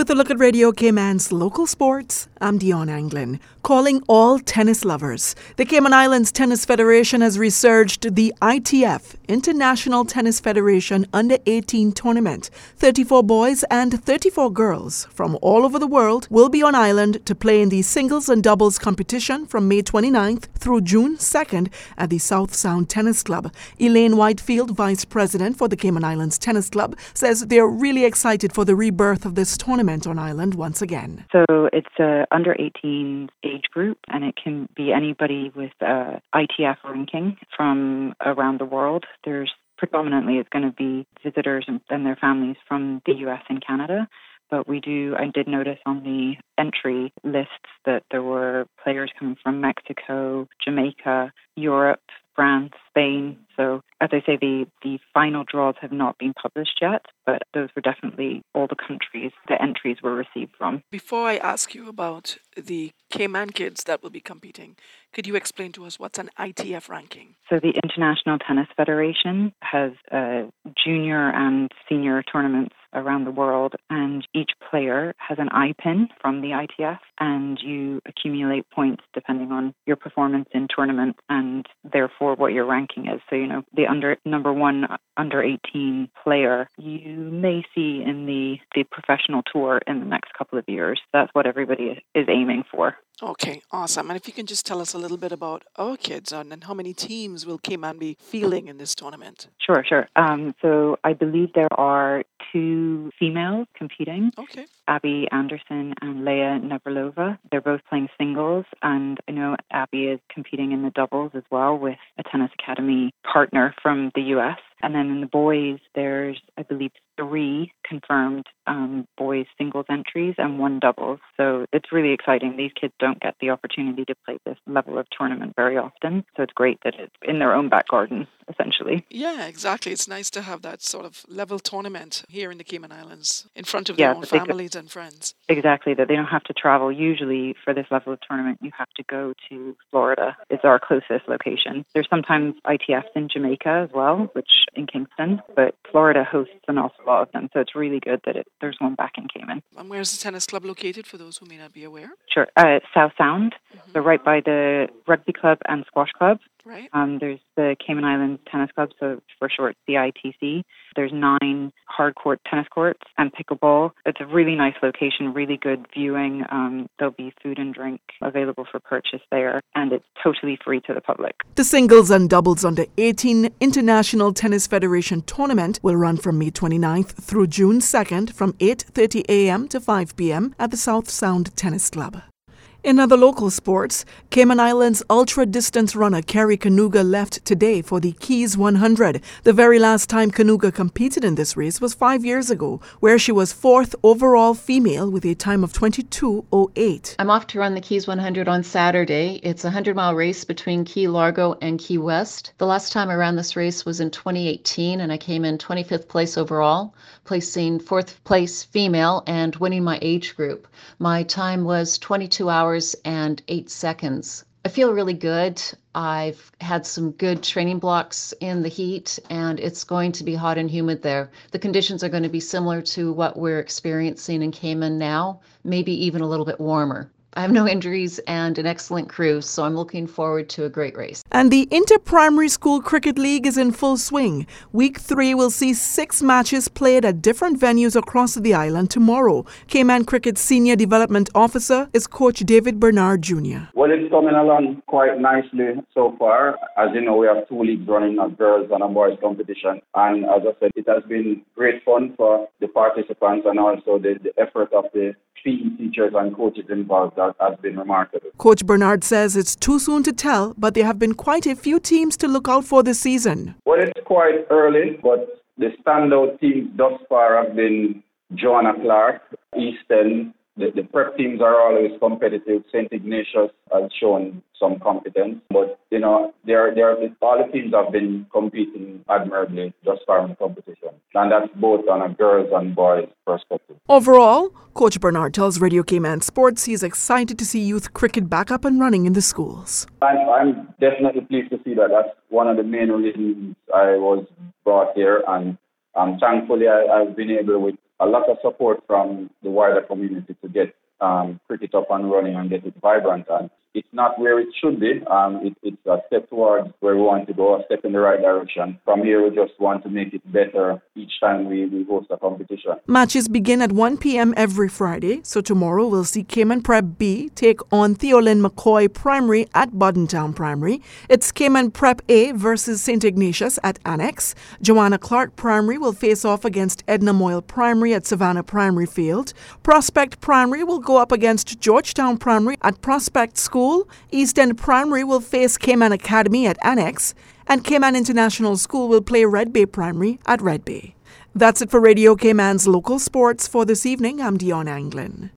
With a look at Radio Cayman's local sports, I'm Dion Anglin, calling all tennis lovers. The Cayman Islands Tennis Federation has resurged the ITF, International Tennis Federation Under-18 Tournament. 34 boys and 34 girls from all over the world will be on island to play in the singles and doubles competition from May 29th through June 2nd at the South Sound Tennis Club. Elaine Whitefield, Vice President for the Cayman Islands Tennis Club, says they're really excited for the rebirth of this tournament on island once again. So it's an under 18 age group, and it can be anybody with a ITF ranking from around the world. There's predominantly it's going to be visitors and their families from the US and Canada. But I did notice on the entry lists that there were players coming from Mexico, Jamaica, Europe, France, Spain. So as I say, the final draws have not been published yet, but those were definitely all the countries the entries were received from. Before I ask you about the Cayman kids that will be competing, could you explain to us what's an ITF ranking? So the International Tennis Federation has junior and senior tournaments around the world, and each player has an IPIN from the ITF, and you accumulate points depending on your performance in tournament and therefore what your ranking is. So, the number one under 18 player you may see in the professional tour in the next couple of years. That's what everybody is aiming for. Okay, awesome. And if you can just tell us a little bit about our kids and how many teams will Cayman be fielding in this tournament? Sure. So I believe there are two females competing. Okay. Abby Anderson and Leia Neverlova. They're both playing singles, and I know Abby is competing in the doubles as well with a tennis academy partner from the U.S. And then in the boys, there's, I believe, three confirmed boys singles entries and one doubles. So it's really exciting. These kids don't get the opportunity to play this level of tournament very often. So it's great that it's in their own back garden, essentially. Yeah, exactly. It's nice to have that sort of level tournament here in the Cayman Islands in front of their own families and friends. Exactly, that they don't have to travel. Usually for this level of tournament, you have to go to Florida. It's our closest location. There's sometimes ITFs in Jamaica as well, which in Kingston, but Florida hosts an awful lot of them, so it's really good that there's one back in Cayman. And where's the tennis club located for those who may not be aware? Sure, South Sound. Mm-hmm. They're right by the rugby club and squash club. Right. There's the Cayman Islands Tennis Club, so for short, CITC. There's 9 hardcourt tennis courts and pickleball. It's a really nice location, really good viewing. There'll be food and drink available for purchase there, and it's totally free to the public. The singles and doubles under 18 International Tennis Federation tournament will run from May 29th through June 2nd from 8:30 a.m. to 5 p.m. at the South Sound Tennis Club. In other local sports, Cayman Islands ultra-distance runner Kerri Kanuga left today for the Keys 100. The very last time Kanuga competed in this race was 5 years ago, where she was 4th overall female with a time of 22:08. I'm off to run the Keys 100 on Saturday. It's a 100-mile race between Key Largo and Key West. The last time I ran this race was in 2018, and I came in 25th place overall, placing 4th place female and winning my age group. My time was 22 hours and 8 seconds. I feel really good. I've had some good training blocks in the heat, and it's going to be hot and humid there. The conditions are going to be similar to what we're experiencing in Cayman now, maybe even a little bit warmer. I have no injuries and an excellent crew, so I'm looking forward to a great race. And the Inter Primary School Cricket League is in full swing. Week 3 will see 6 matches played at different venues across the island tomorrow. Cayman Cricket Senior Development Officer is Coach David Bernard Jr. Well, it's coming along quite nicely so far. As you know, we have 2 leagues running, a girls and a boys competition. And as I said, it has been great fun for the participants and also the effort of the PE teachers and coaches involved. That has been remarkable. Coach Bernard says it's too soon to tell, but there have been quite a few teams to look out for this season. Well, it's quite early, but the standout teams thus far have been Joanna Clark, East End. The prep teams are always competitive. St. Ignatius has shown some competence. But, all the teams have been competing admirably just far in the competition. And that's both on a girls and boys perspective. Overall, Coach Bernard tells Radio Cayman Sports he's excited to see youth cricket back up and running in the schools. I'm definitely pleased to see that. That's one of the main reasons I was brought here. And thankfully, I've been able with a lot of support from the wider community to get cricket up and running and get it vibrant. And it's not where it should be. It's a step towards where we want to go, a step in the right direction. From here, we just want to make it better each time we host a competition. Matches begin at 1 p.m. every Friday, so tomorrow we'll see Cayman Prep B take on Theolyn McCoy Primary at Bodentown Primary. It's Cayman Prep A versus St. Ignatius at Annex. Joanna Clark Primary will face off against Edna Moyle Primary at Savannah Primary Field. Prospect Primary will go up against Georgetown Primary at Prospect School. East End Primary will face Cayman Academy at Annex, and Cayman International School will play Red Bay Primary at Red Bay. That's it for Radio Cayman's local sports for this evening. I'm Dion Anglin.